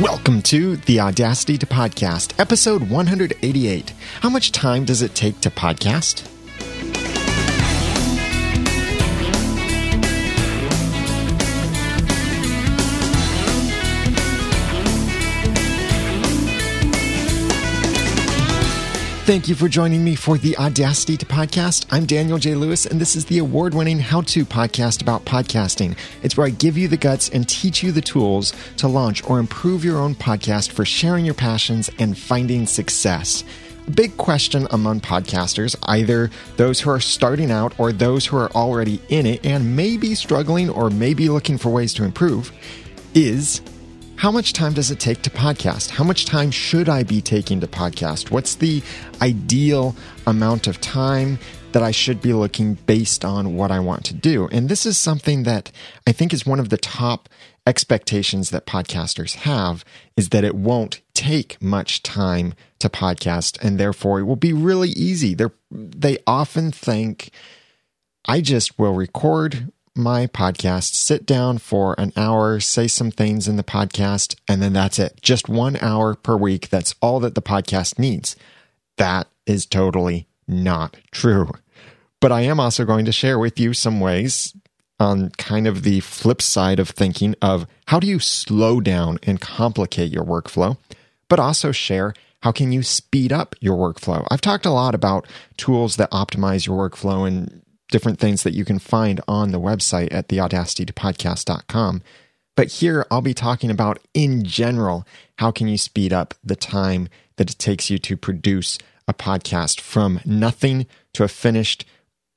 Welcome to the Audacity to Podcast, episode 188. How much time does it take to podcast? Thank you for joining me for the Audacity to Podcast. I'm Daniel J. Lewis, and this is the award-winning how-to podcast about podcasting. It's where I give you the guts and teach you the tools to launch or improve your own podcast for sharing your passions and finding success. A big question among podcasters, either those who are starting out or those who are already in it and maybe struggling or maybe looking for ways to improve, is how much time does it take to podcast? How much time should I be taking to podcast? What's the ideal amount of time that I should be looking based on what I want to do? And this is something that I think is one of the top expectations that podcasters have, is that it won't take much time to podcast, and therefore it will be really easy. They often think, I just will record my podcast, sit down for an hour, say some things in the podcast, and then that's it. Just 1 hour per week. That's all that the podcast needs. That is totally not true. But I am also going to share with you some ways on kind of the flip side of thinking of how do you slow down and complicate your workflow, but also share how can you speed up your workflow. I've talked a lot about tools that optimize your workflow and different things that you can find on the website at theaudacitytopodcast.com. But here I'll be talking about, in general, how can you speed up the time that it takes you to produce a podcast from nothing to a finished,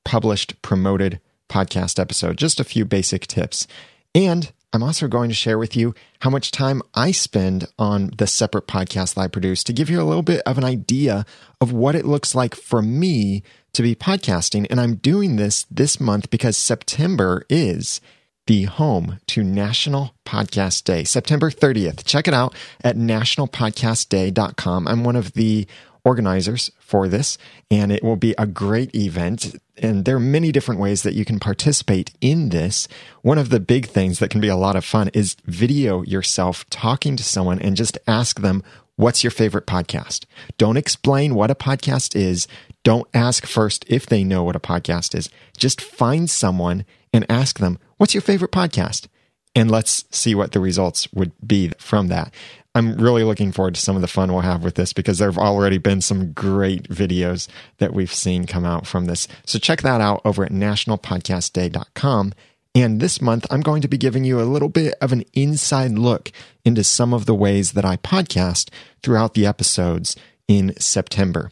published, promoted podcast episode. Just a few basic tips. And I'm also going to share with you how much time I spend on the separate podcasts that I produce to give you a little bit of an idea of what it looks like for me to be podcasting. And I'm doing this month because September is the home to National Podcast Day, September 30th. Check it out at nationalpodcastday.com. I'm one of the organizers for this, and it will be a great event. And there are many different ways that you can participate in this. One of the big things that can be a lot of fun is video yourself talking to someone and just ask them, what's your favorite podcast? Don't explain what a podcast is. Don't ask first if they know what a podcast is. Just find someone and ask them, what's your favorite podcast? And let's see what the results would be from that. I'm really looking forward to some of the fun we'll have with this, because there have already been some great videos that we've seen come out from this. So check that out over at nationalpodcastday.com. And this month, I'm going to be giving you a little bit of an inside look into some of the ways that I podcast throughout the episodes in September.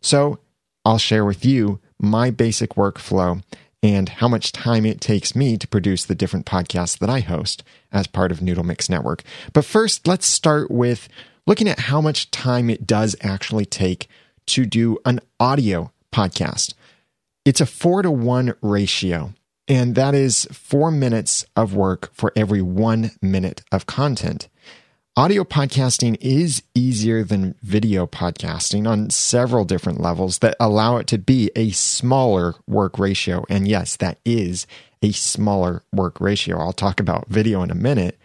So I'll share with you my basic workflow and how much time it takes me to produce the different podcasts that I host as part of Noodle Mix Network. But first, let's start with looking at how much time it does actually take to do an audio podcast. It's a 4-to-1 ratio, and that is 4 minutes of work for every 1 minute of content. Audio podcasting is easier than video podcasting on several different levels that allow it to be a smaller work ratio. And yes, that is a smaller work ratio. I'll talk about video in a minute,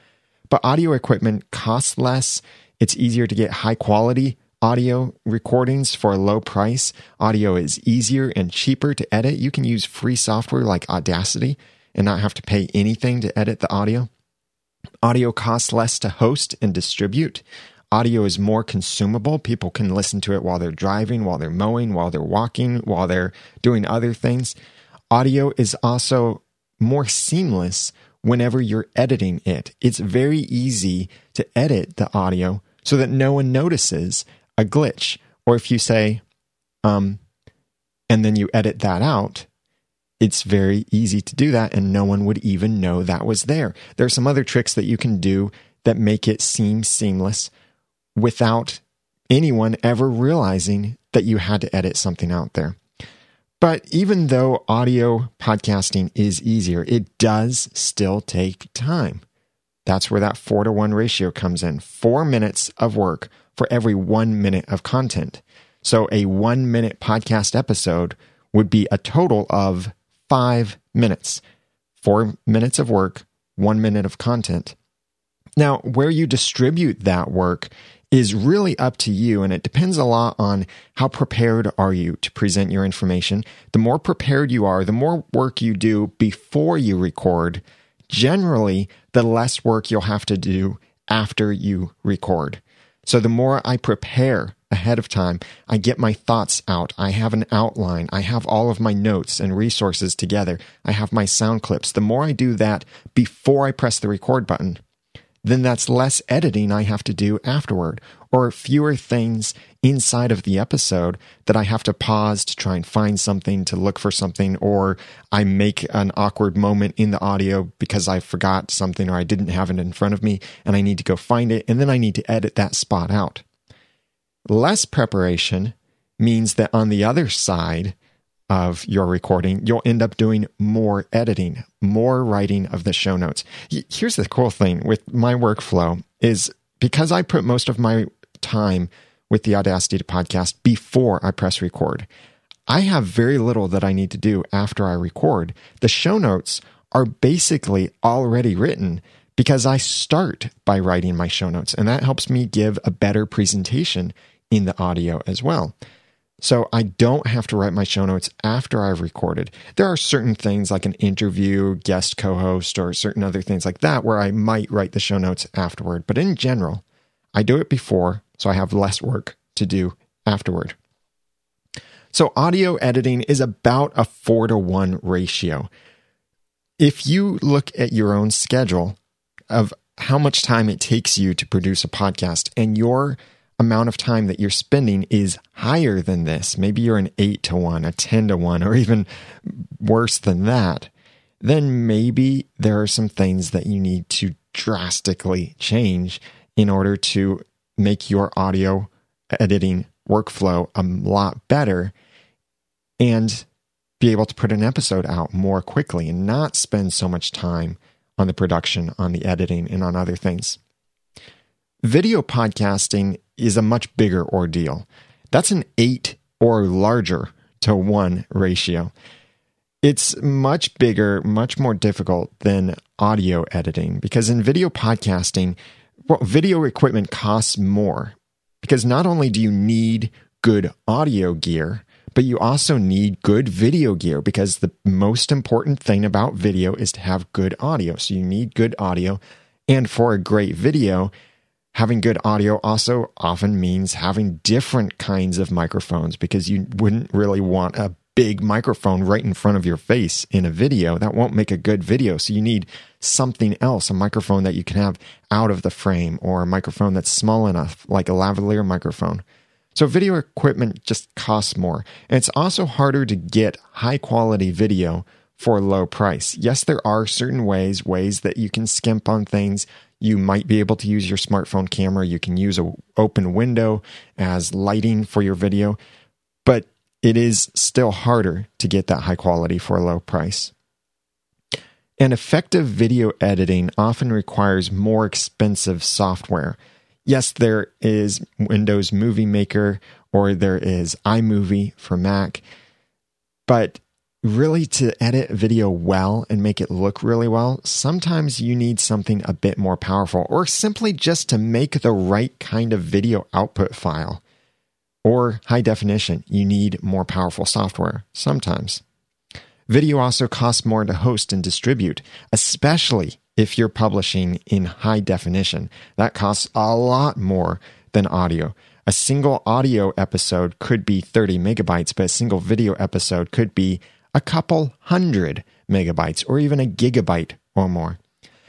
but audio equipment costs less. It's easier to get high quality audio recordings for a low price. Audio is easier and cheaper to edit. You can use free software like Audacity and not have to pay anything to edit the audio. Audio costs less to host and distribute. Audio is more consumable. People can listen to it while they're driving, while they're mowing, while they're walking, while they're doing other things. Audio is also more seamless whenever you're editing it. It's very easy to edit the audio so that no one notices a glitch. Or if you say, and then you edit that out, it's very easy to do that, and no one would even know that was there. There are some other tricks that you can do that make it seem seamless without anyone ever realizing that you had to edit something out there. But even though audio podcasting is easier, it does still take time. That's where that 4-to-1 ratio comes in. 4 minutes of work for every 1 minute of content. So a 1 minute podcast episode would be a total of 5 minutes. 4 minutes of work, 1 minute of content. Now, where you distribute that work is really up to you, and it depends a lot on how prepared are you to present your information. The more prepared you are, the more work you do before you record, generally, the less work you'll have to do after you record. So the more I prepare ahead of time, I get my thoughts out, I have an outline, I have all of my notes and resources together, I have my sound clips. The more I do that before I press the record button, then that's less editing I have to do afterward, or fewer things inside of the episode that I have to pause to try and find something, to look for something, or I make an awkward moment in the audio because I forgot something or I didn't have it in front of me and I need to go find it, and then I need to edit that spot out. Less preparation means that on the other side of your recording, you'll end up doing more editing, more writing of the show notes. Here's the cool thing with my workflow is because I put most of my time with the Audacity to Podcast before I press record, I have very little that I need to do after I record. The show notes are basically already written because I start by writing my show notes, and that helps me give a better presentation in the audio as well. So I don't have to write my show notes after I've recorded. There are certain things like an interview, guest co-host, or certain other things like that where I might write the show notes afterward. But in general, I do it before, so I have less work to do afterward. So audio editing is about a 4-to-1 ratio. If you look at your own schedule of how much time it takes you to produce a podcast and your amount of time that you're spending is higher than this, maybe you're an 8-to-1, a 10-to-1, or even worse than that, then maybe there are some things that you need to drastically change in order to make your audio editing workflow a lot better and be able to put an episode out more quickly and not spend so much time on the production, on the editing, and on other things. Video podcasting is a much bigger ordeal. That's an 8-to-1 ratio. It's much bigger, much more difficult than audio editing because in video podcasting, video equipment costs more because not only do you need good audio gear, but you also need good video gear because the most important thing about video is to have good audio. So you need good audio, and for a great video, having good audio also often means having different kinds of microphones because you wouldn't really want a big microphone right in front of your face in a video. That won't make a good video. So you need something else, a microphone that you can have out of the frame or a microphone that's small enough, like a lavalier microphone. So video equipment just costs more. And it's also harder to get high quality video for a low price. Yes, there are certain ways that you can skimp on things. You might be able to use your smartphone camera. You can use an open window as lighting for your video, but it is still harder to get that high quality for a low price. And effective video editing often requires more expensive software. Yes, there is Windows Movie Maker or there is iMovie for Mac, but really, to edit video well and make it look really well, sometimes you need something a bit more powerful, or simply just to make the right kind of video output file or high definition. You need more powerful software sometimes. Video also costs more to host and distribute, especially if you're publishing in high definition. That costs a lot more than audio. A single audio episode could be 30 megabytes, but a single video episode could be a couple hundred megabytes, or even a gigabyte or more.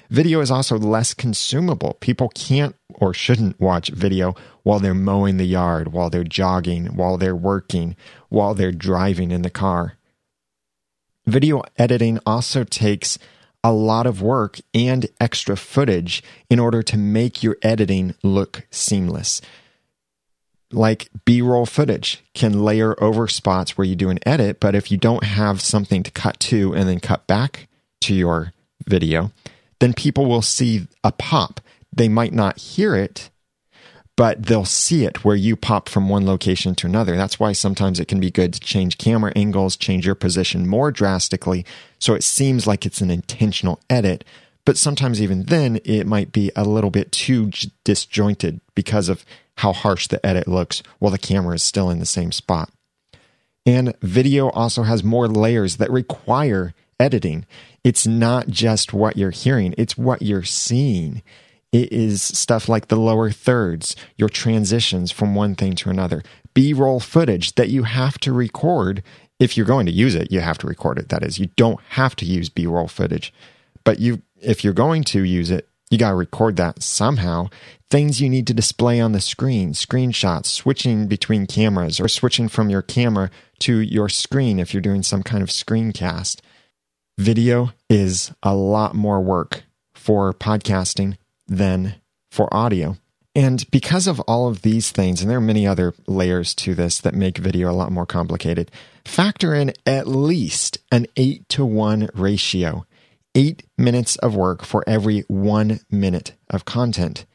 Video is also less consumable. People can't or shouldn't watch video while they're mowing the yard, while they're jogging, while they're working, while they're driving in the car. Video editing also takes a lot of work and extra footage in order to make your editing look seamless. Like B-roll footage can layer over spots where you do an edit, but if you don't have something to cut to and then cut back to your video, then people will see a pop. They might not hear it, but they'll see it where you pop from one location to another. That's why sometimes it can be good to change camera angles, change your position more drastically, so it seems like it's an intentional edit, But sometimes even then, it might be a little bit too disjointed because of how harsh the edit looks while the camera is still in the same spot. And video also has more layers that require editing. It's not just what you're hearing, it's what you're seeing. It is stuff like the lower thirds, your transitions from one thing to another, B-roll footage that you have to record. If you're going to use it, you have to record it. That is, you don't have to use B-roll footage, but if you're going to use it, you got to record that somehow. Things you need to display on the screen, screenshots, switching between cameras or switching from your camera to your screen if you're doing some kind of screencast. Video is a lot more work for podcasting than for audio. And because of all of these things, and there are many other layers to this that make video a lot more complicated, factor in at least an 8-to-1 ratio. 8 minutes of work for every 1 minute of content.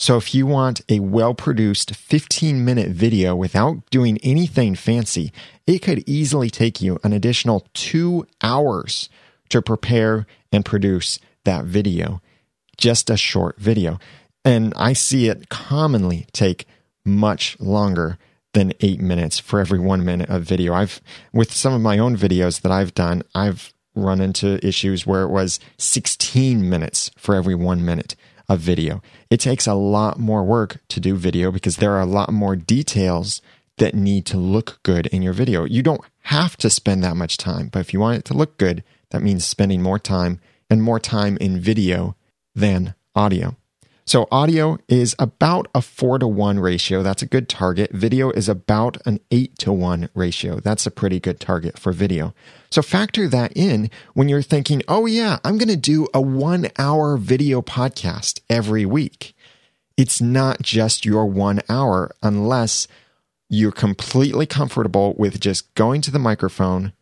So if you want a well-produced 15-minute video without doing anything fancy, it could easily take you an additional 2 hours to prepare and produce that video, just a short video. And I see it commonly take much longer than 8 minutes for every 1 minute of video. With some of my own videos that I've done, I've run into issues where it was 16 minutes for every 1 minute of video. It takes a lot more work to do video because there are a lot more details that need to look good in your video. You don't have to spend that much time, but if you want it to look good, that means spending more time and more time in video than audio. So audio is about a 4-to-1 ratio. That's a good target. Video is about an 8-to-1 ratio. That's a pretty good target for video. So factor that in when you're thinking, oh yeah, I'm going to do a 1-hour video podcast every week. It's not just your 1 hour unless you're completely comfortable with just going to the microphone,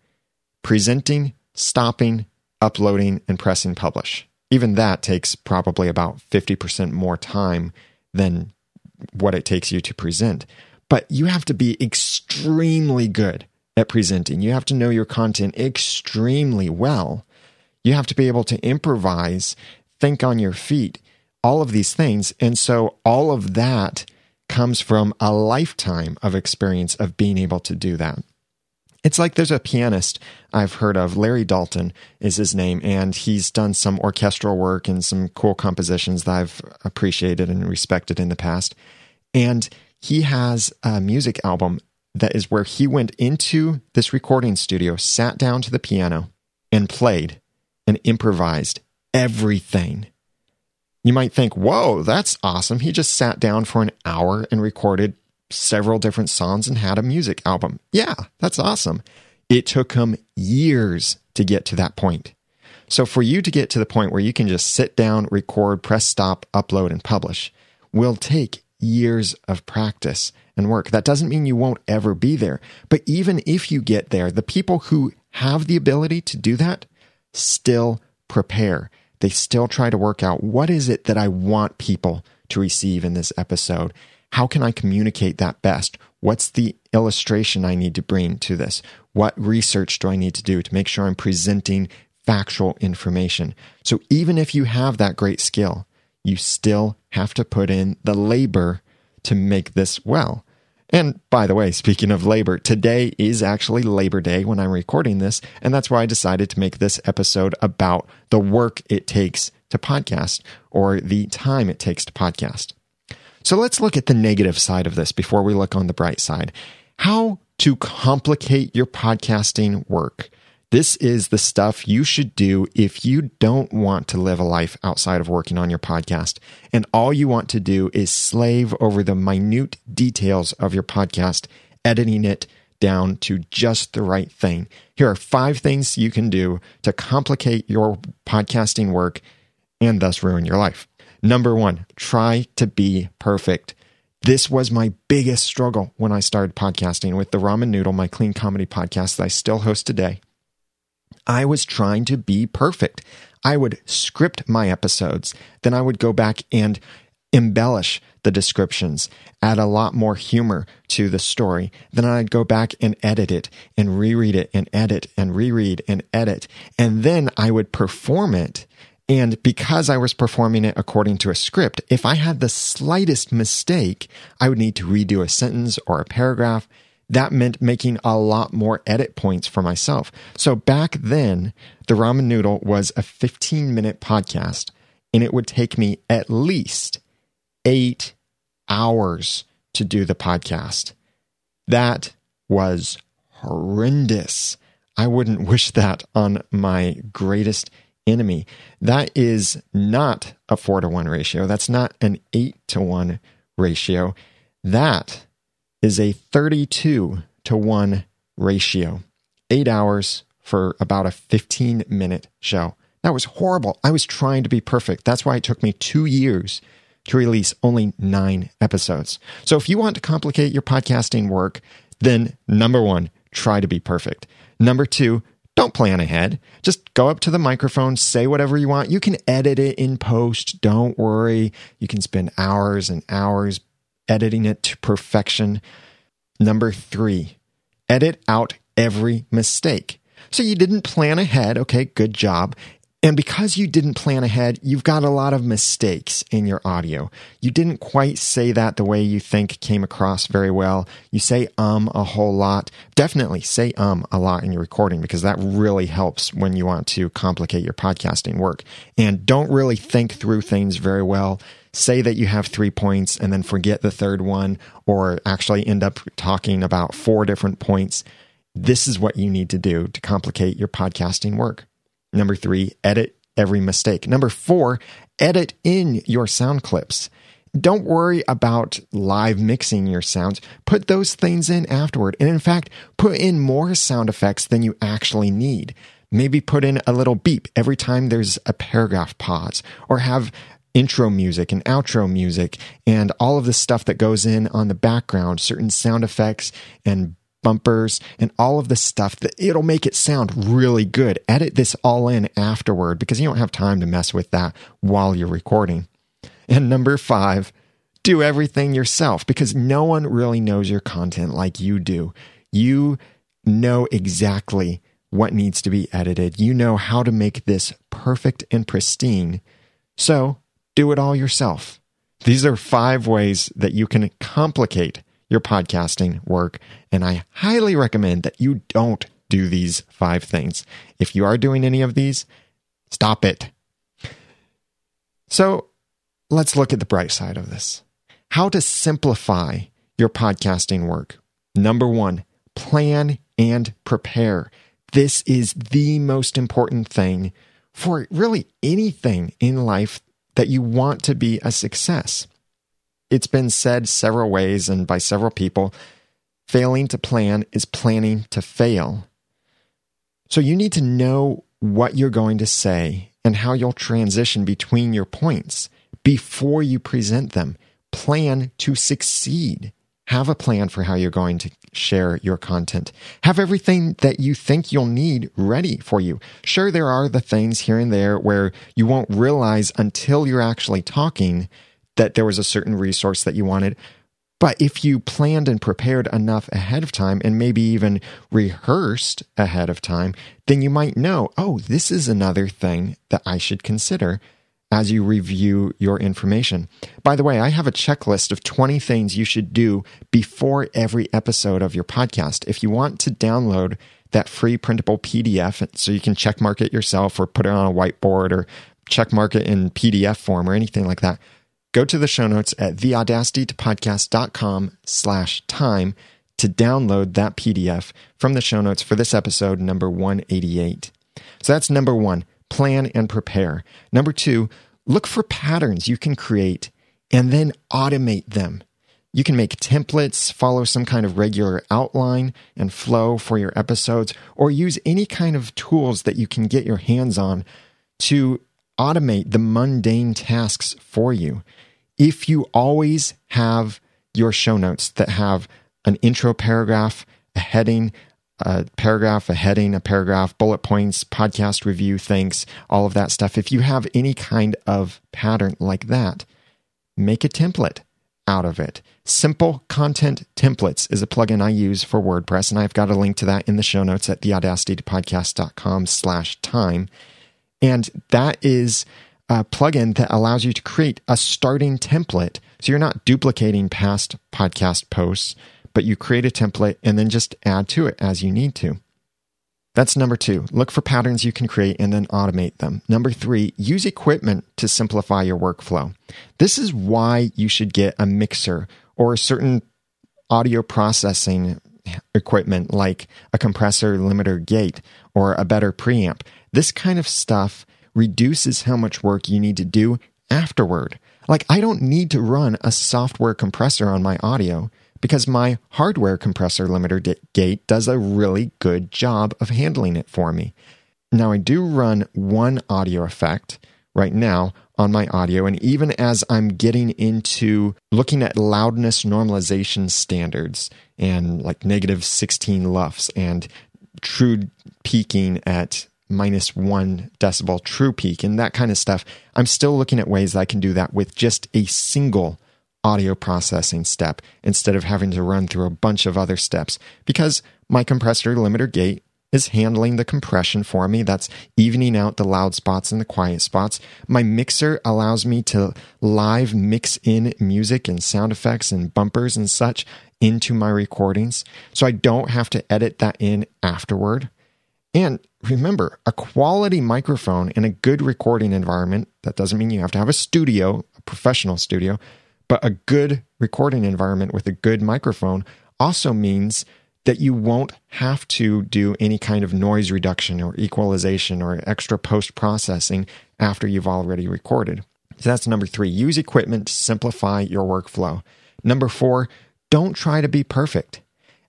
presenting, stopping, uploading, and pressing publish. Even that takes probably about 50% more time than what it takes you to present. But you have to be extremely good at presenting. You have to know your content extremely well. You have to be able to improvise, think on your feet, all of these things. And so all of that comes from a lifetime of experience of being able to do that. It's like there's a pianist I've heard of, Larry Dalton is his name, and he's done some orchestral work and some cool compositions that I've appreciated and respected in the past. And he has a music album that is where he went into this recording studio, sat down to the piano, and played and improvised everything. You might think, whoa, that's awesome. He just sat down for an hour and recorded several different songs and had a music album. Yeah, that's awesome. It took him years to get to that point. So for you to get to the point where you can just sit down, record, press stop, upload, and publish will take years of practice and work. That doesn't mean you won't ever be there. But even if you get there, the people who have the ability to do that still prepare. They still try to work out, what is it that I want people to receive in this episode? How can I communicate that best? What's the illustration I need to bring to this? What research do I need to do to make sure I'm presenting factual information? So even if you have that great skill, you still have to put in the labor to make this well. And by the way, speaking of labor, today is actually Labor Day when I'm recording this, and that's why I decided to make this episode about the work it takes to podcast or the time it takes to podcast. So let's look at the negative side of this before we look on the bright side. How to complicate your podcasting work. This is the stuff you should do if you don't want to live a life outside of working on your podcast, and all you want to do is slave over the minute details of your podcast, editing it down to just the right thing. Here are 5 things you can do to complicate your podcasting work and thus ruin your life. Number 1, try to be perfect. This was my biggest struggle when I started podcasting with The Ramen Noodle, my clean comedy podcast that I still host today. I was trying to be perfect. I would script my episodes. Then I would go back and embellish the descriptions, add a lot more humor to the story. Then I'd go back and edit it and reread it and edit and reread and edit. And then I would perform it And because I was performing it according to a script, if I had the slightest mistake, I would need to redo a sentence or a paragraph. That meant making a lot more edit points for myself. So back then, The Ramen Noodle was a 15-minute podcast, and it would take me at least 8 hours to do the podcast. That was horrendous. I wouldn't wish that on my greatest enemy. That is not a 4-to-1 ratio. That's not an 8-to-1 ratio. That is a 32-to-1 ratio. 8 hours for about a 15-minute show. That was horrible. I was trying to be perfect. That's why it took me 2 years to release only 9 episodes. So if you want to complicate your podcasting work, then number one, try to be perfect. Number two, don't plan ahead. Just go up to the microphone, say whatever you want. You can edit it in post. Don't worry. You can spend hours and hours editing it to perfection. Number three, edit out every mistake. So you didn't plan ahead. Okay, good job. And because you didn't plan ahead, you've got a lot of mistakes in your audio. You didn't quite say that the way you think came across very well. You say a whole lot. Definitely say a lot in your recording, because that really helps when you want to complicate your podcasting work. And don't really think through things very well. Say that you have 3 points and then forget the third one, or actually end up talking about 4 different points. This is what you need to do to complicate your podcasting work. Number three, edit every mistake. Number four, edit in your sound clips. Don't worry about live mixing your sounds. Put those things in afterward. And in fact, put in more sound effects than you actually need. Maybe put in a little beep every time there's a paragraph pause, or have intro music and outro music and all of the stuff that goes in on the background, certain sound effects and bumpers and all of the stuff that it'll make it sound really good. Edit this all in afterward, because you don't have time to mess with that while you're recording. And number five, do everything yourself, because no one really knows your content like you do. You know exactly what needs to be edited. You know how to make this perfect and pristine. So do it all yourself. These are 5 ways that you can complicate your podcasting work, and I highly recommend that you don't do these 5 things. If you are doing any of these, stop it. So let's look at the bright side of this. How to simplify your podcasting work. Number one, plan and prepare. This is the most important thing for really anything in life that you want to be a success. It's been said several ways and by several people, failing to plan is planning to fail. So you need to know what you're going to say and how you'll transition between your points before you present them. Plan to succeed. Have a plan for how you're going to share your content. Have everything that you think you'll need ready for you. Sure, there are the things here and there where you won't realize until you're actually talking that there was a certain resource that you wanted. But if you planned and prepared enough ahead of time, and maybe even rehearsed ahead of time, then you might know, oh, this is another thing that I should consider as you review your information. By the way, I have a checklist of 20 things you should do before every episode of your podcast. If you want to download that free printable PDF so you can check mark it yourself, or put it on a whiteboard, or check mark it in PDF form, or anything like that, go to the show notes at theaudacitytopodcast.com/time to download that PDF from the show notes for this episode, number 188. So that's number one, plan and prepare. Number two, look for patterns you can create and then automate them. You can make templates, follow some kind of regular outline and flow for your episodes, or use any kind of tools that you can get your hands on to automate the mundane tasks for you. If you always have your show notes that have an intro paragraph, a heading, a paragraph, a heading, a paragraph, bullet points, podcast review, thanks, all of that stuff. If you have any kind of pattern like that, make a template out of it. Simple Content Templates is a plugin I use for WordPress, and I've got a link to that in the show notes at theaudacitytopodcast.com/time. And that is a plugin that allows you to create a starting template. So you're not duplicating past podcast posts, but you create a template and then just add to it as you need to. That's number two. Look for patterns you can create and then automate them. Number three, use equipment to simplify your workflow. This is why you should get a mixer or a certain audio processing equipment like a compressor, limiter, gate, or a better preamp. This kind of stuff reduces how much work you need to do afterward. Like, I don't need to run a software compressor on my audio because my hardware compressor limiter gate does a really good job of handling it for me. Now, I do run one audio effect right now on my audio, and even as I'm getting into looking at loudness normalization standards and like negative 16 lufs and true peaking at -1 decibel true peak and that kind of stuff, I'm still looking at ways that I can do that with just a single audio processing step instead of having to run through a bunch of other steps because my compressor limiter gate is handling the compression for me. That's evening out the loud spots and the quiet spots. My mixer allows me to live mix in music and sound effects and bumpers and such into my recordings, so I don't have to edit that in afterward. And remember, a quality microphone and a good recording environment, that doesn't mean you have to have a studio, a professional studio, but a good recording environment with a good microphone also means that you won't have to do any kind of noise reduction or equalization or extra post-processing after you've already recorded. So that's number three. Use equipment to simplify your workflow. Number four, don't try to be perfect.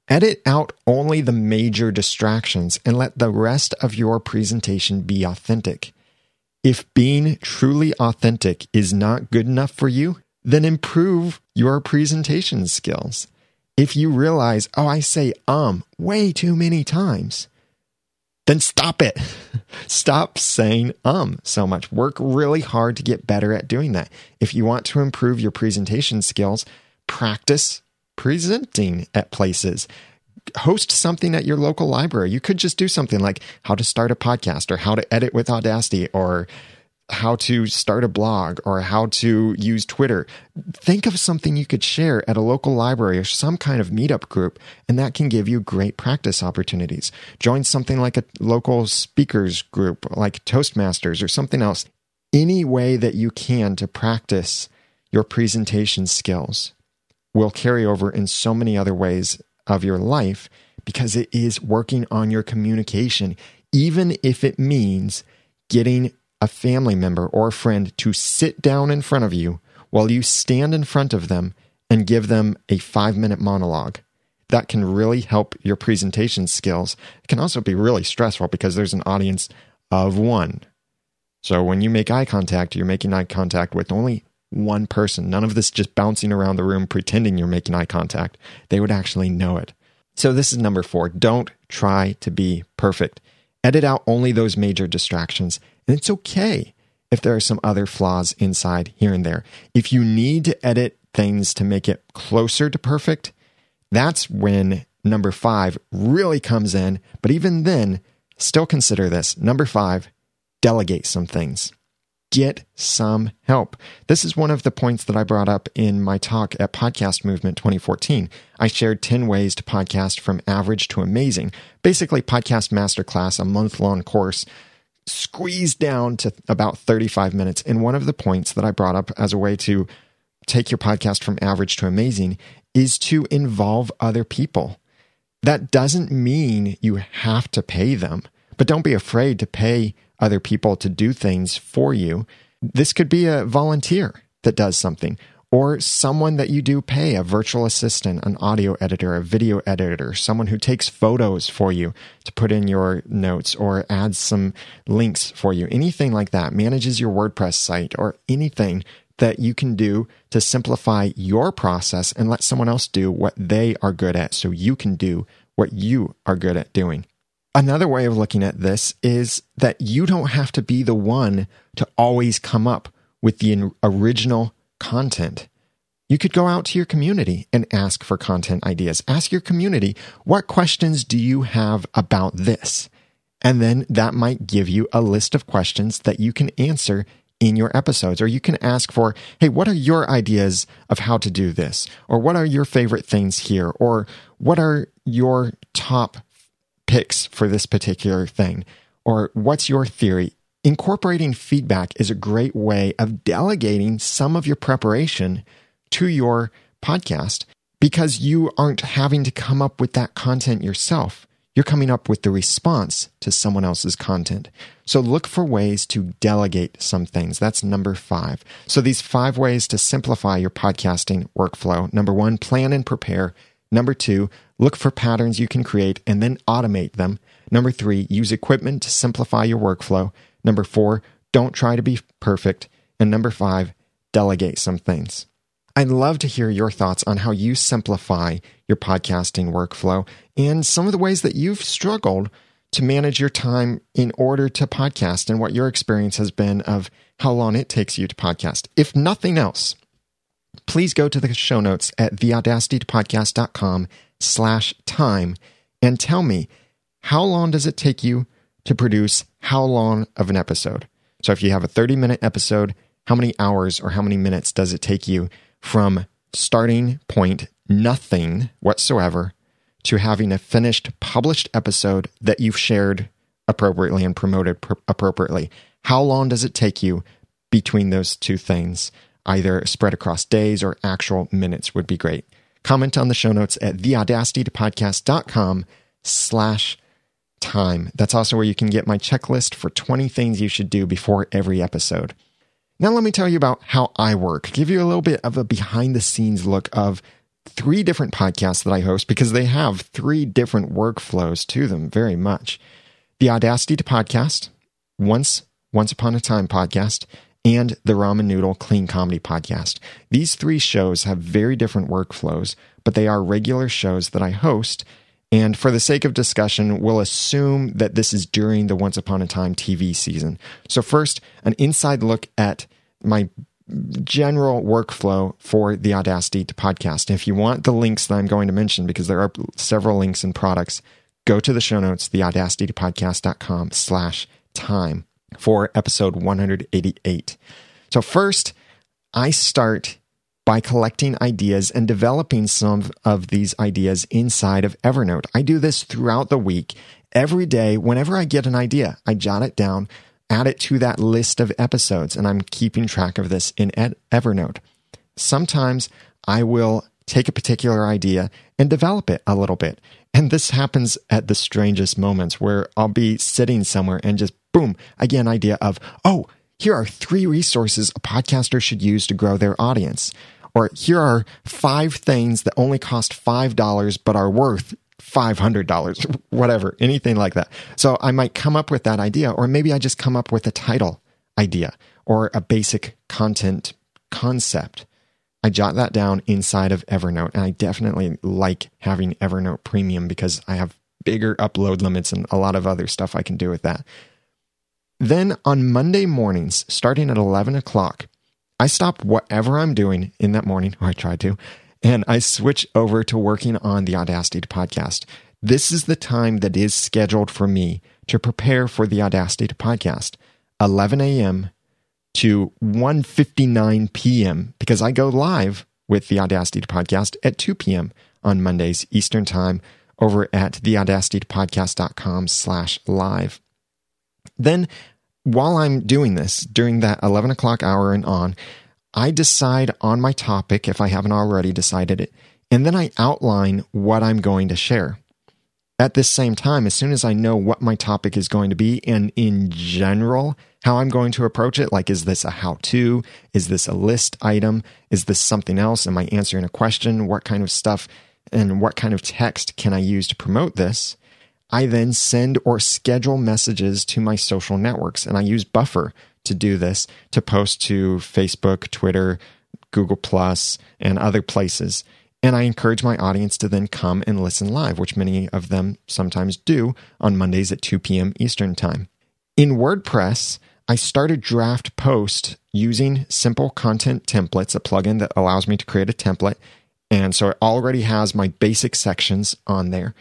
Edit out only the major distractions and let the rest of your presentation be authentic. If being truly authentic is not good enough for you, then improve your presentation skills. If you realize, oh, I say way too many times, then stop it. Stop saying so much. Work really hard to get better at doing that. If you want to improve your presentation skills, practice presenting at places. Host something at your local library. You could just do something like how to start a podcast or how to edit with Audacity or how to start a blog or how to use Twitter. Think of something you could share at a local library or some kind of meetup group, and that can give you great practice opportunities. Join something like a local speakers group, like Toastmasters or something else. Any way that you can to practice your presentation skills will carry over in so many other ways of your life because it is working on your communication, even if it means getting a family member or a friend to sit down in front of you while you stand in front of them and give them a 5-minute monologue. That can really help your presentation skills. It can also be really stressful because there's an audience of one. So when you make eye contact, you're making eye contact with only one person. None of this just bouncing around the room pretending you're making eye contact. They would actually know it. So this is number four. Don't try to be perfect. Edit out only those major distractions. And it's okay if there are some other flaws inside here and there. If you need to edit things to make it closer to perfect, that's when number five really comes in. But even then, still consider this. Number five, delegate some things. Get some help. This is one of the points that I brought up in my talk at Podcast Movement 2014. I shared 10 ways to podcast from average to amazing. Basically, Podcast Masterclass, a month-long course, squeezed down to about 35 minutes. And one of the points that I brought up as a way to take your podcast from average to amazing is to involve other people. That doesn't mean you have to pay them, but don't be afraid to pay other people to do things for you. This could be a volunteer that does something, or someone that you do pay, a virtual assistant, an audio editor, a video editor, someone who takes photos for you to put in your notes or adds some links for you, anything like that, manages your WordPress site, or anything that you can do to simplify your process and let someone else do what they are good at so you can do what you are good at doing. Another way of looking at this is that you don't have to be the one to always come up with the original content. You could go out to your community and ask for content ideas. Ask your community, what questions do you have about this? And then that might give you a list of questions that you can answer in your episodes. Or you can ask for, hey, what are your ideas of how to do this? Or what are your favorite things here? Or what are your top picks for this particular thing? Or what's your theory? Incorporating feedback is a great way of delegating some of your preparation to your podcast because you aren't having to come up with that content yourself. You're coming up with the response to someone else's content. So look for ways to delegate some things. That's number 5. So these 5 ways to simplify your podcasting workflow. Number 1, plan and prepare. Number 2, look for patterns you can create and then automate them. Number 3, use equipment to simplify your workflow. Number 4, don't try to be perfect. And number 5, delegate some things. I'd love to hear your thoughts on how you simplify your podcasting workflow and some of the ways that you've struggled to manage your time in order to podcast and what your experience has been of how long it takes you to podcast. If nothing else, please go to the show notes at theaudacitytopodcast.com/time and tell me, how long does it take you to produce how long of an episode? So if you have a 30-minute episode, how many hours or how many minutes does it take you from starting point, nothing whatsoever, to having a finished, published episode that you've shared appropriately and promoted appropriately? How long does it take you between those two things? Either spread across days or actual minutes would be great. Comment on the show notes at theaudacitytopodcast.com/time. That's also where you can get my checklist for 20 things you should do before every episode. Now let me tell you about how I work, give you a little bit of a behind-the-scenes look of 3 different podcasts that I host because they have 3 different workflows to them very much. The Audacity to Podcast, Once Upon a Time Podcast, and The Ramen Noodle Clean Comedy Podcast. These 3 shows have very different workflows, but they are regular shows that I host. And for the sake of discussion, we'll assume that this is during the Once Upon a Time TV season. So first, an inside look at my general workflow for the Audacity to Podcast. If you want the links that I'm going to mention, because there are several links and products, go to the show notes, theaudacitytopodcast.com/time for episode 188. So first, I start by collecting ideas and developing some of these ideas inside of Evernote. I do this throughout the week. Every day, whenever I get an idea, I jot it down, add it to that list of episodes, and I'm keeping track of this in Evernote. Sometimes I will take a particular idea and develop it a little bit. And this happens at the strangest moments where I'll be sitting somewhere and just, boom, I get an idea of, oh, here are 3 resources a podcaster should use to grow their audience. Or here are 5 things that only cost $5 but are worth $500, whatever, anything like that. So I might come up with that idea, or maybe I just come up with a title idea or a basic content concept. I jot that down inside of Evernote, and I definitely like having Evernote Premium because I have bigger upload limits and a lot of other stuff I can do with that. Then on Monday mornings, starting at 11 o'clock, I stop whatever I'm doing in that morning, or I try to, and I switch over to working on the Audacity to Podcast. This is the time that is scheduled for me to prepare for the Audacity to Podcast, 11 a.m. to 1:59 p.m., because I go live with the Audacity to Podcast at 2 p.m. on Mondays Eastern Time over at theaudacitytopodcast.com/live. Then, while I'm doing this, during that 11 o'clock hour and on, I decide on my topic, if I haven't already decided it, and then I outline what I'm going to share. At this same time, as soon as I know what my topic is going to be and in general how I'm going to approach it, like is this a how-to, is this a list item, is this something else, am I answering a question, what kind of stuff and what kind of text can I use to promote this, I then send or schedule messages to my social networks, and I use Buffer to do this, to post to Facebook, Twitter, Google+, and other places. And I encourage my audience to then come and listen live, which many of them sometimes do on Mondays at 2 p.m. Eastern Time. In WordPress, I start a draft post using Simple Content Templates, a plugin that allows me to create a template. And so it already has my basic sections on there.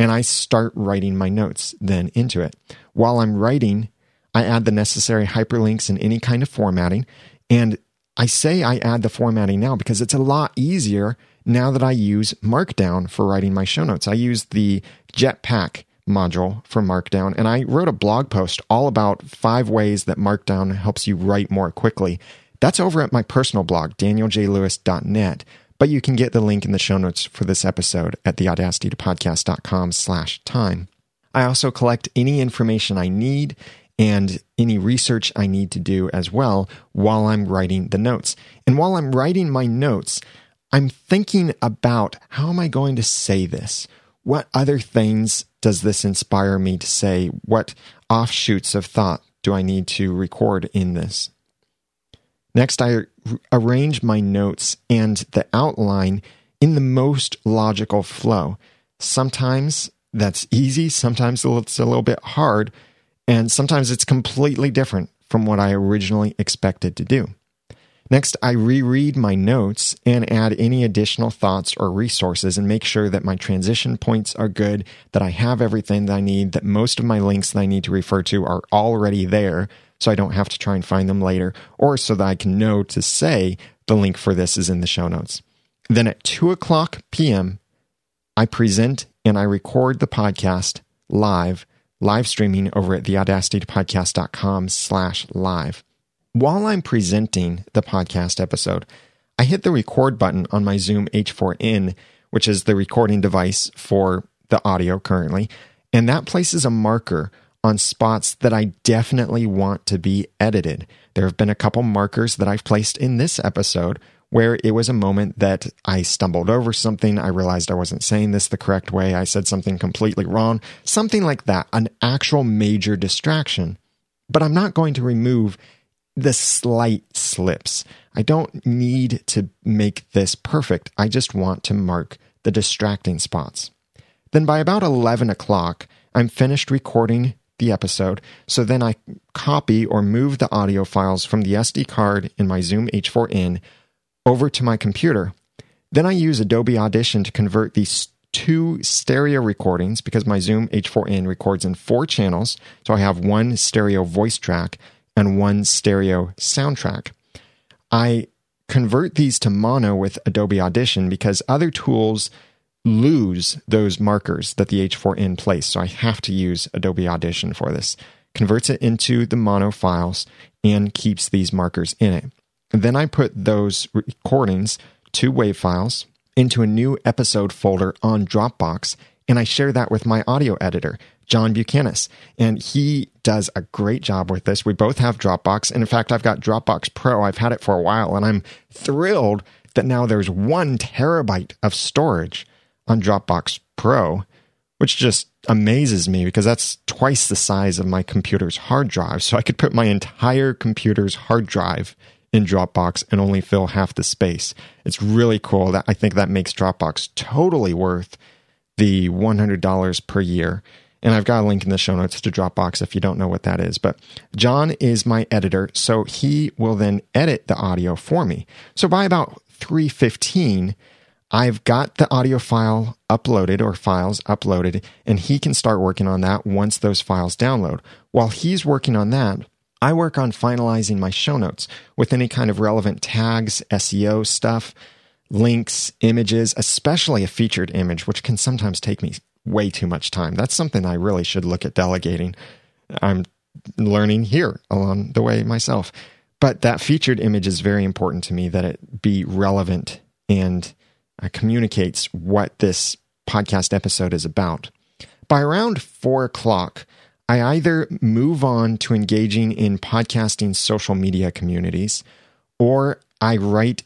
and I start writing my notes then into it. While I'm writing, I add the necessary hyperlinks and any kind of formatting. And I say I add the formatting now because it's a lot easier now that I use Markdown for writing my show notes. I use the Jetpack module for Markdown, and I wrote a blog post all about 5 ways that Markdown helps you write more quickly. That's over at my personal blog, DanielJLewis.net, but you can get the link in the show notes for this episode at theaudacitytopodcast.com/time. I also collect any information I need and any research I need to do as well while I'm writing the notes. And while I'm writing my notes, I'm thinking about, how am I going to say this? What other things does this inspire me to say? What offshoots of thought do I need to record in this? Next, I arrange my notes and the outline in the most logical flow. Sometimes that's easy, sometimes it's a little bit hard, and sometimes it's completely different from what I originally expected to do. Next, I reread my notes and add any additional thoughts or resources and make sure that my transition points are good, that I have everything that I need, that most of my links that I need to refer to are already there so I don't have to try and find them later, or so that I can know to say the link for this is in the show notes. Then at 2:00 p.m., I present and I record the podcast live streaming over at theaudacitytopodcast.com/live. While I'm presenting the podcast episode, I hit the record button on my Zoom H4N, which is the recording device for the audio currently, and that places a marker on spots that I definitely want to be edited. There have been a couple markers that I've placed in this episode where it was a moment that I stumbled over something, I realized I wasn't saying this the correct way, I said something completely wrong, something like that, an actual major distraction. But I'm not going to remove the slight slips. I don't need to make this perfect. I just want to mark the distracting spots. Then by about 11:00, I'm finished recording the episode, so then I copy or move the audio files from the SD card in my Zoom H4n over to my computer. Then I use Adobe Audition to convert these 2 stereo recordings, because my Zoom H4n records in 4 channels, so I have 1 stereo voice track and 1 stereo soundtrack. I convert these to mono with Adobe Audition because other tools lose those markers that the H4n plays, so I have to use Adobe Audition for this. Converts it into the mono files and keeps these markers in it. And then I put those recordings, 2 WAV files, into a new episode folder on Dropbox, and I share that with my audio editor, John Buchanis, and he does a great job with this. We both have Dropbox, and in fact, I've got Dropbox Pro. I've had it for a while, and I'm thrilled that now there's 1 terabyte of storage on Dropbox Pro, which just amazes me because that's twice the size of my computer's hard drive, so I could put my entire computer's hard drive in Dropbox and only fill half the space. It's really cool. That I think that makes Dropbox totally worth the $100 per year. And I've got a link in the show notes to Dropbox if you don't know what that is. But John is my editor, so he will then edit the audio for me. So by about 3:15, I've got the audio file uploaded, or files uploaded, and he can start working on that once those files download. While he's working on that, I work on finalizing my show notes with any kind of relevant tags, SEO stuff, links, images, especially a featured image, which can sometimes take me way too much time. That's something I really should look at delegating. I'm learning here along the way myself. But that featured image is very important to me, that it be relevant and communicates what this podcast episode is about. By around 4:00, I either move on to engaging in podcasting social media communities, or I write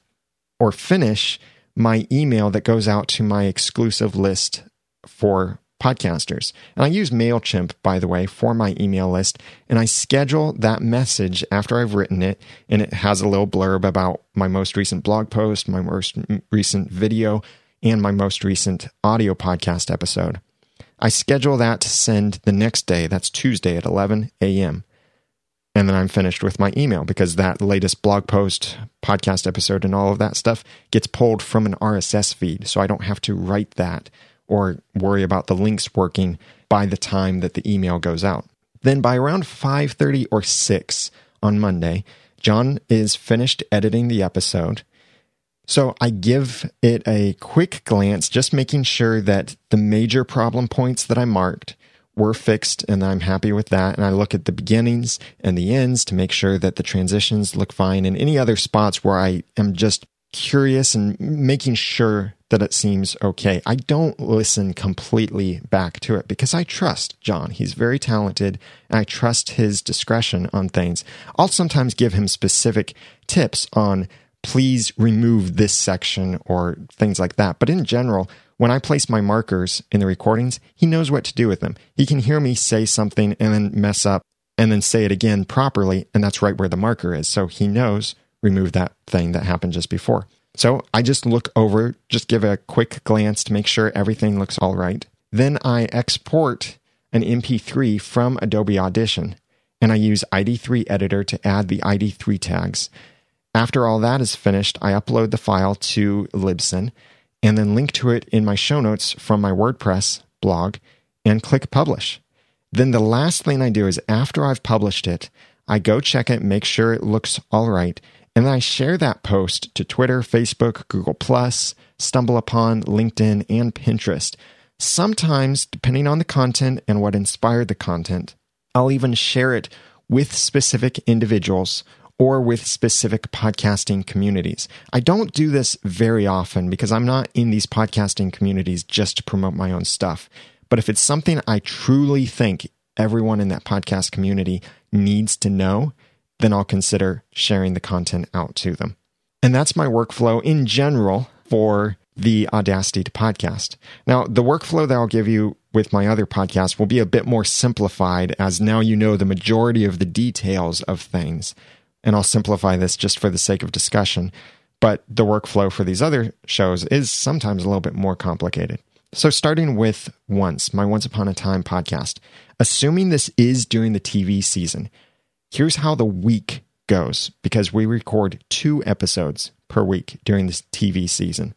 or finish my email that goes out to my exclusive list for podcasters. And I use MailChimp, by the way, for my email list, and I schedule that message after I've written it, and it has a little blurb about my most recent blog post, my most recent video, and my most recent audio podcast episode. I schedule that to send the next day. That's Tuesday at 11 a.m. And then I'm finished with my email, because that latest blog post, podcast episode, and all of that stuff gets pulled from an RSS feed. So I don't have to write that or worry about the links working by the time that the email goes out. Then by around 5:30 or 6 on Monday, John is finished editing the episode. So I give it a quick glance, just making sure that the major problem points that I marked were fixed, and I'm happy with that. And I look at the beginnings and the ends to make sure that the transitions look fine, and any other spots where I am just curious and making sure that it seems okay. I don't listen completely back to it because I trust John. He's very talented, and I trust his discretion on things. I'll sometimes give him specific tips on please remove this section or things like that. But in general, when I place my markers in the recordings, he knows what to do with them. He can hear me say something and then mess up and then say it again properly, and that's right where the marker is. So he knows, remove that thing that happened just before. So I just look over, just give a quick glance to make sure everything looks all right. Then I export an MP3 from Adobe Audition, and I use ID3 Editor to add the ID3 tags. After all that is finished, I upload the file to Libsyn and then link to it in my show notes from my WordPress blog and click publish. Then the last thing I do is after I've published it, I go check it, make sure it looks all right, and then I share that post to Twitter, Facebook, Google+, StumbleUpon, LinkedIn, and Pinterest. Sometimes, depending on the content and what inspired the content, I'll even share it with specific individuals or with specific podcasting communities. I don't do this very often because I'm not in these podcasting communities just to promote my own stuff. But if it's something I truly think everyone in that podcast community needs to know, then I'll consider sharing the content out to them. And that's my workflow in general for the Audacity to Podcast. Now, the workflow that I'll give you with my other podcast will be a bit more simplified, as now you know the majority of the details of things. And I'll simplify this just for the sake of discussion, but the workflow for these other shows is sometimes a little bit more complicated. So starting with my Once Upon a Time podcast, assuming this is during the TV season, here's how the week goes, because we record 2 episodes per week during this TV season.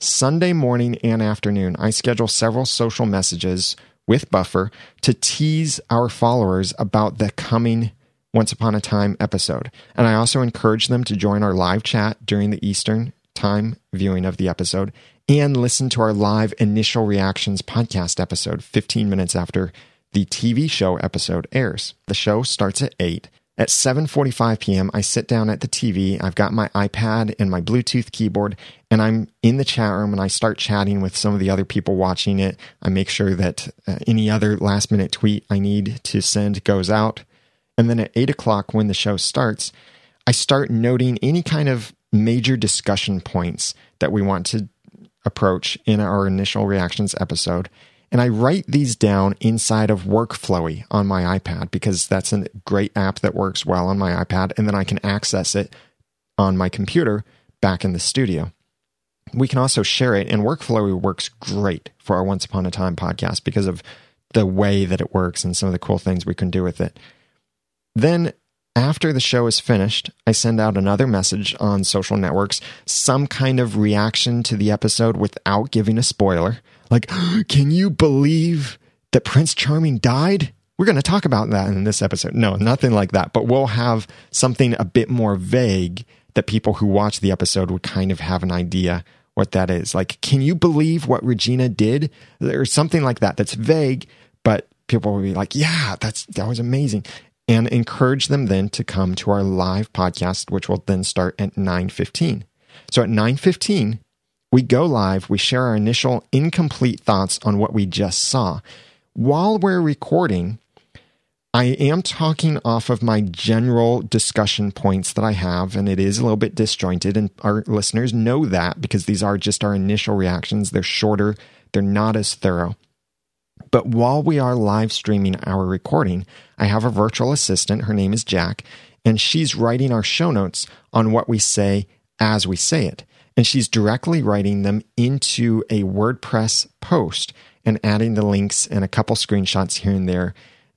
Sunday morning and afternoon, I schedule several social messages with Buffer to tease our followers about the coming Once Upon a Time episode. And I also encourage them to join our live chat during the Eastern time viewing of the episode and listen to our live Initial Reactions podcast episode 15 minutes after the TV show episode airs. The show starts at 8. At 7:45 p.m., I sit down at the TV. I've got my iPad and my Bluetooth keyboard, and I'm in the chat room, and I start chatting with some of the other people watching it. I make sure that any other last-minute tweet I need to send goes out. And then at 8 o'clock, when the show starts, I start noting any kind of major discussion points that we want to approach in our Initial Reactions episode. And I write these down inside of Workflowy on my iPad, because that's a great app that works well on my iPad. And then I can access it on my computer back in the studio. We can also share it. And Workflowy works great for our Once Upon a Time podcast because of the way that it works and some of the cool things we can do with it. Then, after the show is finished, I send out another message on social networks, some kind of reaction to the episode without giving a spoiler. Like, can you believe that Prince Charming died? We're going to talk about that in this episode. No, nothing like that. But we'll have something a bit more vague that people who watch the episode would kind of have an idea what that is. Like, can you believe what Regina did? Or something like that that's vague, but people will be like, yeah, that was amazing. And encourage them then to come to our live podcast, which will then start at 9:15. So at 9:15, we go live, we share our initial incomplete thoughts on what we just saw. While we're recording, I am talking off of my general discussion points that I have, and it is a little bit disjointed, and our listeners know that because these are just our initial reactions. They're shorter, they're not as thorough. But while we are live streaming our recording, I have a virtual assistant, her name is Jack, and she's writing our show notes on what we say as we say it. And she's directly writing them into a WordPress post and adding the links and a couple screenshots here and there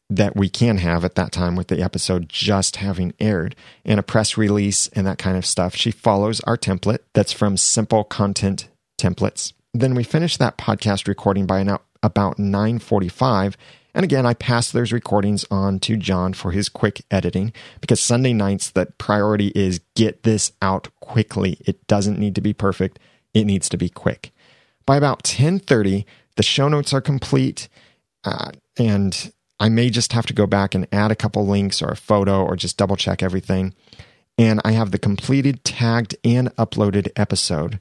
that we can have at that time with the episode just having aired, and a press release and that kind of stuff. She follows our template that's from Simple Content Templates. Then we finished that podcast recording by about 9:45. And again, I passed those recordings on to John for his quick editing, because Sunday nights, that priority is get this out quickly. It doesn't need to be perfect. It needs to be quick. By about 10:30, the show notes are complete, and I may just have to go back and add a couple links or a photo or just double check everything. And I have the completed, tagged, and uploaded episode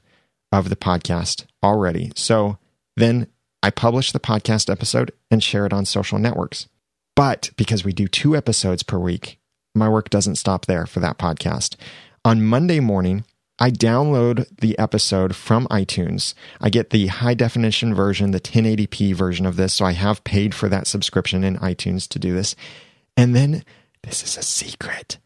of the podcast already. So then I publish the podcast episode and share it on social networks. But because we do 2 episodes per week, my work doesn't stop there for that podcast. On Monday morning, I download the episode from iTunes. I get the high-definition version, the 1080p version of this, so I have paid for that subscription in iTunes to do this. And then, this is a secret,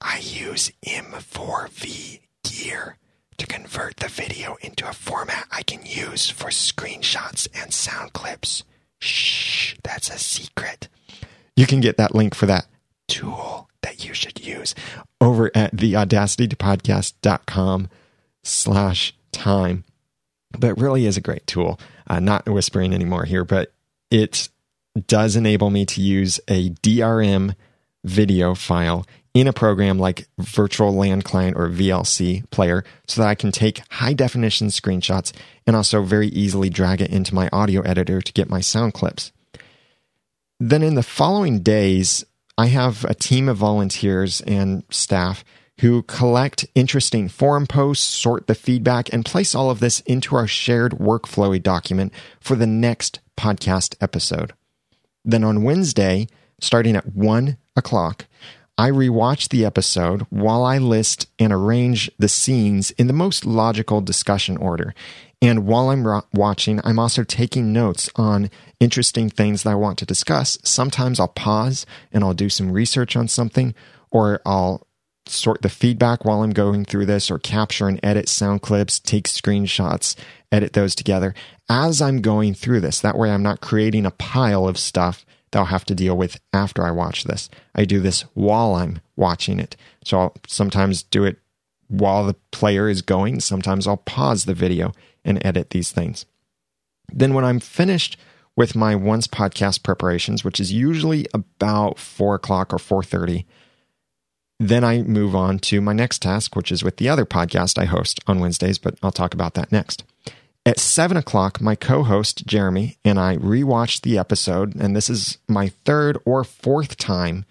I use M4V gear to convert the video into a format I can use for screenshots and sound clips. Shh, that's a secret. You can get that link for that tool that you should use over at theaudacitytopodcast.com/time. But it really is a great tool. Not whispering anymore here, but it does enable me to use a DRM video file in a program like Virtual Land Client or VLC Player, so that I can take high-definition screenshots and also very easily drag it into my audio editor to get my sound clips. Then in the following days, I have a team of volunteers and staff who collect interesting forum posts, sort the feedback, and place all of this into our shared Workflowy document for the next podcast episode. Then on Wednesday, starting at 1 o'clock, I rewatch the episode while I list and arrange the scenes in the most logical discussion order. And while I'm watching, I'm also taking notes on interesting things that I want to discuss. Sometimes I'll pause and I'll do some research on something, or I'll sort the feedback while I'm going through this, or capture and edit sound clips, take screenshots, edit those together as I'm going through this. That way I'm not creating a pile of stuff that I'll have to deal with after I watch this. I do this while I'm watching it. So I'll sometimes do it while the player is going. Sometimes I'll pause the video and edit these things. Then when I'm finished with my once podcast preparations, which is usually about 4 o'clock or 4:30, then I move on to my next task, which is with the other podcast I host on Wednesdays, but I'll talk about that next. At 7 o'clock, my co-host, Jeremy, and I rewatched the episode, and this is my 3rd or 4th time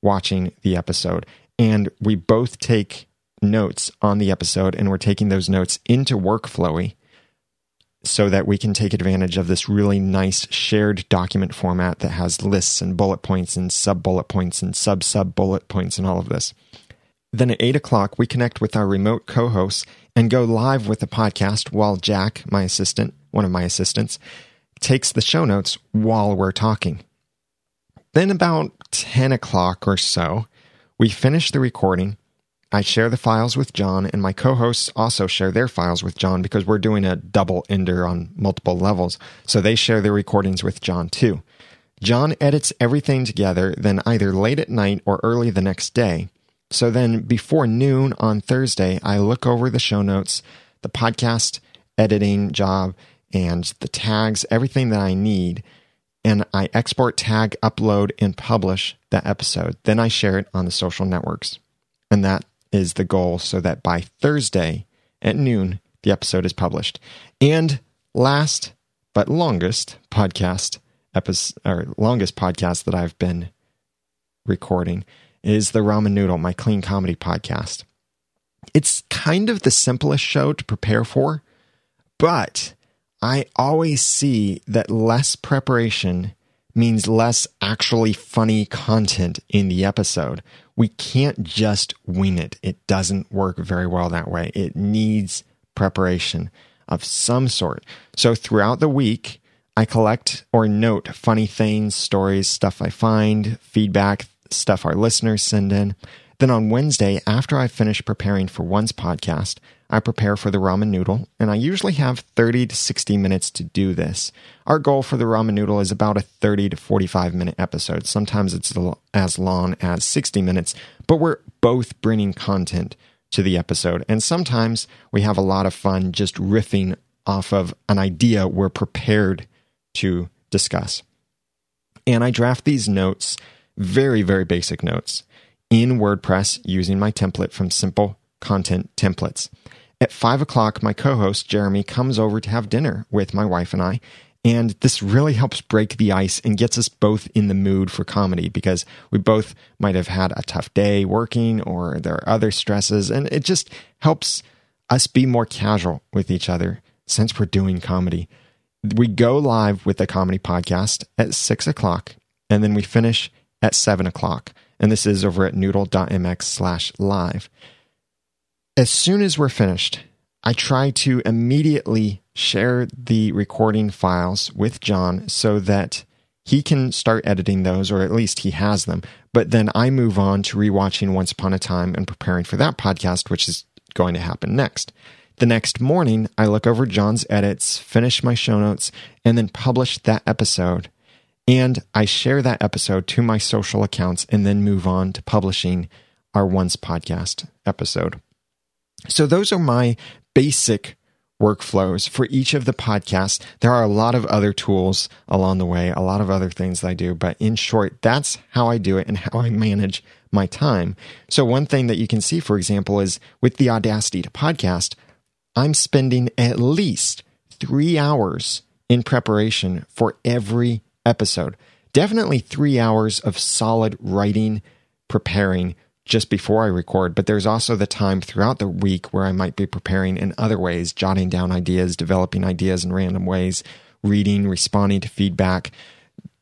watching the episode, and we both take notes on the episode, and we're taking those notes into Workflowy so that we can take advantage of this really nice shared document format that has lists and bullet points and sub-bullet points and sub-sub-bullet points and all of this. Then at 8 o'clock, we connect with our remote co-hosts and go live with the podcast while Jack, my assistant, one of my assistants, takes the show notes while we're talking. Then about 10 o'clock or so, we finish the recording. I share the files with John, and my co-hosts also share their files with John because we're doing a double ender on multiple levels, so they share their recordings with John too. John edits everything together, then either late at night or early the next day. So then before noon on Thursday, I look over the show notes, the podcast editing job, and the tags, everything that I need, and I export, tag, upload, and publish that episode. Then I share it on the social networks. And that is the goal, so that by Thursday at noon, the episode is published. And last but longest podcast that I've been recording is The Ramen Noodle, my clean comedy podcast. It's kind of the simplest show to prepare for, but I always see that less preparation means less actually funny content in the episode. We can't just wing it. It doesn't work very well that way. It needs preparation of some sort. So throughout the week, I collect or note funny things, stories, stuff I find, feedback, stuff our listeners send in. Then on Wednesday, after I finish preparing for one's podcast, I prepare for The Ramen Noodle, and I usually have 30 to 60 minutes to do this. Our goal for The Ramen Noodle is about a 30 to 45-minute episode. Sometimes it's as long as 60 minutes, but we're both bringing content to the episode, and sometimes we have a lot of fun just riffing off of an idea we're prepared to discuss. And I draft these notes, very, very basic notes, in WordPress using my template from Simple Content Templates. At 5 o'clock, my co-host, Jeremy, comes over to have dinner with my wife and I, and this really helps break the ice and gets us both in the mood for comedy because we both might have had a tough day working or there are other stresses, and it just helps us be more casual with each other since we're doing comedy. We go live with the comedy podcast at 6 o'clock, and then we finish at 7 o'clock, and this is over at noodle.mx/live. As soon as we're finished, I try to immediately share the recording files with John so that he can start editing those, or at least he has them. But then I move on to rewatching Once Upon a Time and preparing for that podcast, which is going to happen next. The next morning, I look over John's edits, finish my show notes, and then publish that episode. And I share that episode to my social accounts and then move on to publishing our Once podcast episode. So those are my basic workflows for each of the podcasts. There are a lot of other tools along the way, a lot of other things that I do, but in short, that's how I do it and how I manage my time. So one thing that you can see, for example, is with the Audacity to Podcast, I'm spending at least 3 hours in preparation for every episode. Definitely 3 hours of solid writing, preparing just before I record, but there's also the time throughout the week where I might be preparing in other ways, jotting down ideas, developing ideas in random ways, reading, responding to feedback,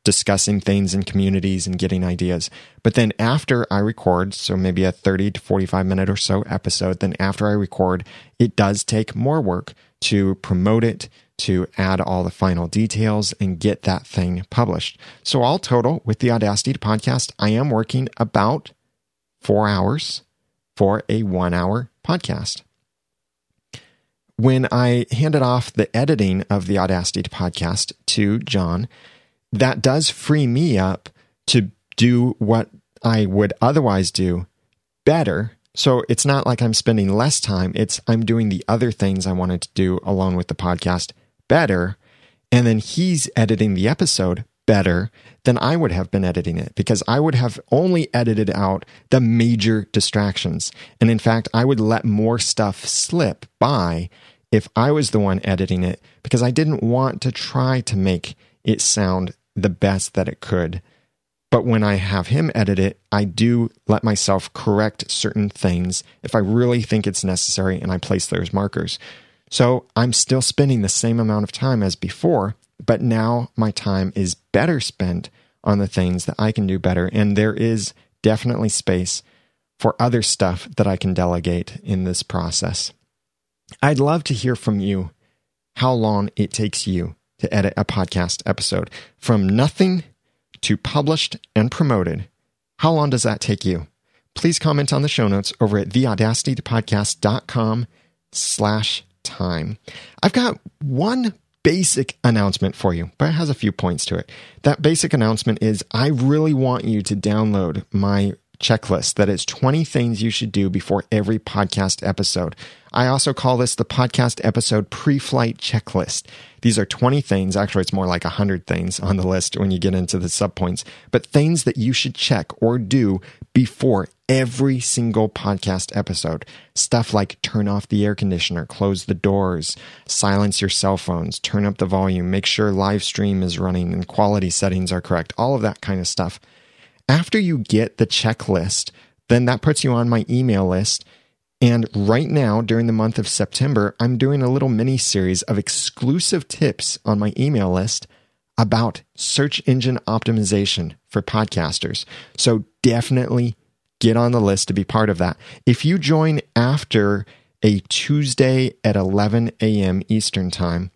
discussing things in communities and getting ideas. But then after I record, so maybe a 30 to 45 minute or so episode, then after I record, it does take more work to promote it, to add all the final details and get that thing published. So all total, with the Audacity to Podcast, I am working about 4 hours for a 1 hour podcast. When I handed off the editing of the Audacity to Podcast to John, that does free me up to do what I would otherwise do better. So it's not like I'm spending less time. It's I'm doing the other things I wanted to do along with the podcast better. And then he's editing the episode better than I would have been editing it, because I would have only edited out the major distractions. And in fact, I would let more stuff slip by if I was the one editing it, because I didn't want to try to make it sound the best that it could. But when I have him edit it, I do let myself correct certain things if I really think it's necessary, and I place those markers. So I'm still spending the same amount of time as before, but now my time is better spent on the things that I can do better. And there is definitely space for other stuff that I can delegate in this process. I'd love to hear from you how long it takes you to edit a podcast episode. From nothing to published and promoted, how long does that take you? Please comment on the show notes over at theaudacitytopodcast.com/time. I've got one basic announcement for you, but it has a few points to it. That basic announcement is I really want you to download my checklist that is 20 things you should do before every podcast episode. I also call this the podcast episode pre-flight checklist. These are 20 things. Actually, it's more like 100 things on the list when you get into the subpoints, but things that you should check or do before every single podcast episode. Stuff like turn off the air conditioner, close the doors, silence your cell phones, turn up the volume, make sure live stream is running and quality settings are correct, all of that kind of stuff. After you get the checklist, then that puts you on my email list. And right now, during the month of September, I'm doing a little mini series of exclusive tips on my email list about search engine optimization for podcasters. So definitely get on the list to be part of that. If you join after a Tuesday at 11 a.m. Eastern time,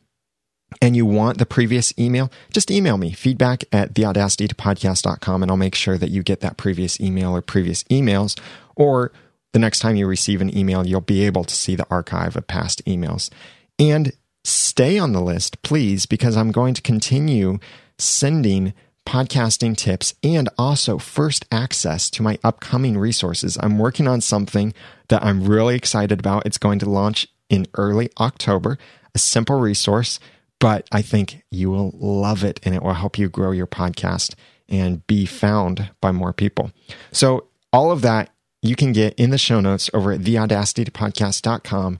and you want the previous email, just email me, feedback@theaudacitytopodcast.com, and I'll make sure that you get that previous email or previous emails, or the next time you receive an email, you'll be able to see the archive of past emails. And stay on the list, please, because I'm going to continue sending podcasting tips and also first access to my upcoming resources. I'm working on something that I'm really excited about. It's going to launch in early October. a simple resource, but I think you will love it and it will help you grow your podcast and be found by more people. So all of that you can get in the show notes over at theaudacitytopodcast.com/time.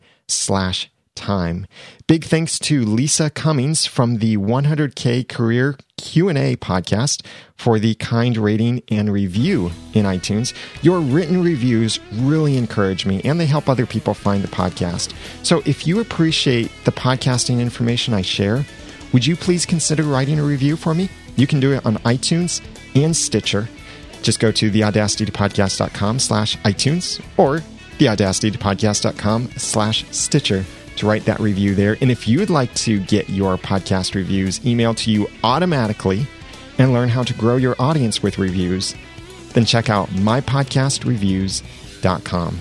Big thanks to Lisa Cummings from the 100K Career Q&A podcast for the kind rating and review in iTunes. Your written reviews really encourage me and they help other people find the podcast. So if you appreciate the podcasting information I share, would you please consider writing a review for me? You can do it on iTunes and Stitcher. Just go to theaudacitytopodcast.com/iTunes or theaudacitytopodcast.com/Stitcher to write that review there. And if you would like to get your podcast reviews emailed to you automatically and learn how to grow your audience with reviews, then check out mypodcastreviews.com.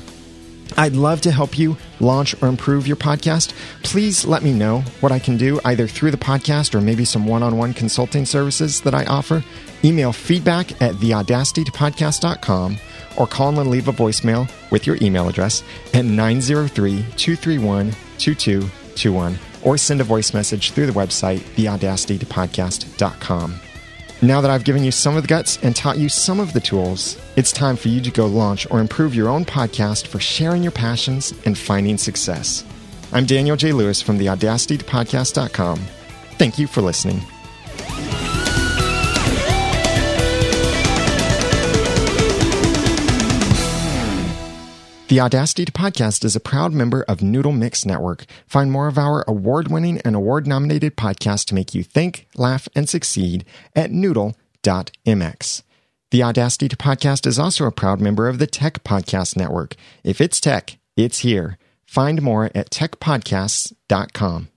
I'd love to help you launch or improve your podcast. Please let me know what I can do, either through the podcast or maybe some one-on-one consulting services that I offer. Email feedback at theaudacitytopodcast.com or call and leave a voicemail with your email address at 903-231-2221 or send a voice message through the website, theaudacitytopodcast.com. Now that I've given you some of the guts and taught you some of the tools, it's time for you to go launch or improve your own podcast for sharing your passions and finding success. I'm Daniel J. Lewis from theaudacitytopodcast.com. Thank you for listening. The Audacity to Podcast is a proud member of Noodle Mix Network. Find more of our award-winning and award-nominated podcasts to make you think, laugh, and succeed at noodle.mx. The Audacity to Podcast is also a proud member of the Tech Podcast Network. If it's tech, it's here. Find more at techpodcasts.com.